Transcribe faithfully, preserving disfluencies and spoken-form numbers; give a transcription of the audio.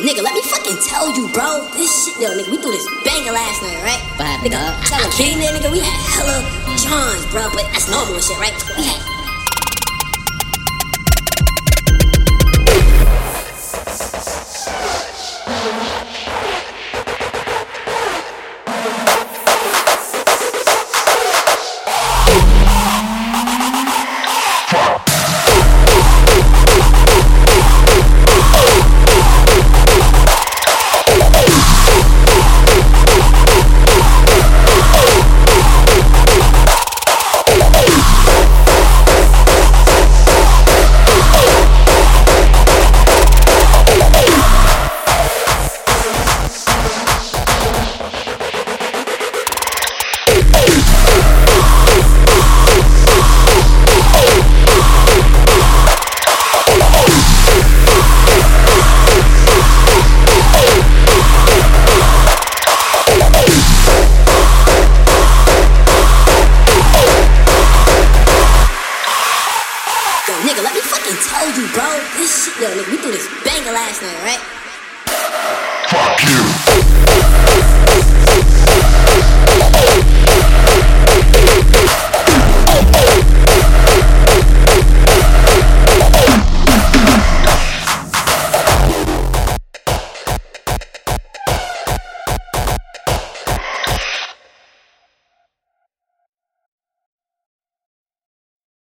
Yo, nigga, let me fucking tell you, bro. This shit, yo, nigga, we threw this banger last night, right? But nigga, tell him, being there, nigga, we had hella Johns, bro, but that's normal and shit, right? We had. Nigga, let me fucking tell you, bro. This shit, yo, nigga, we threw this banger last night, right? Fuck you.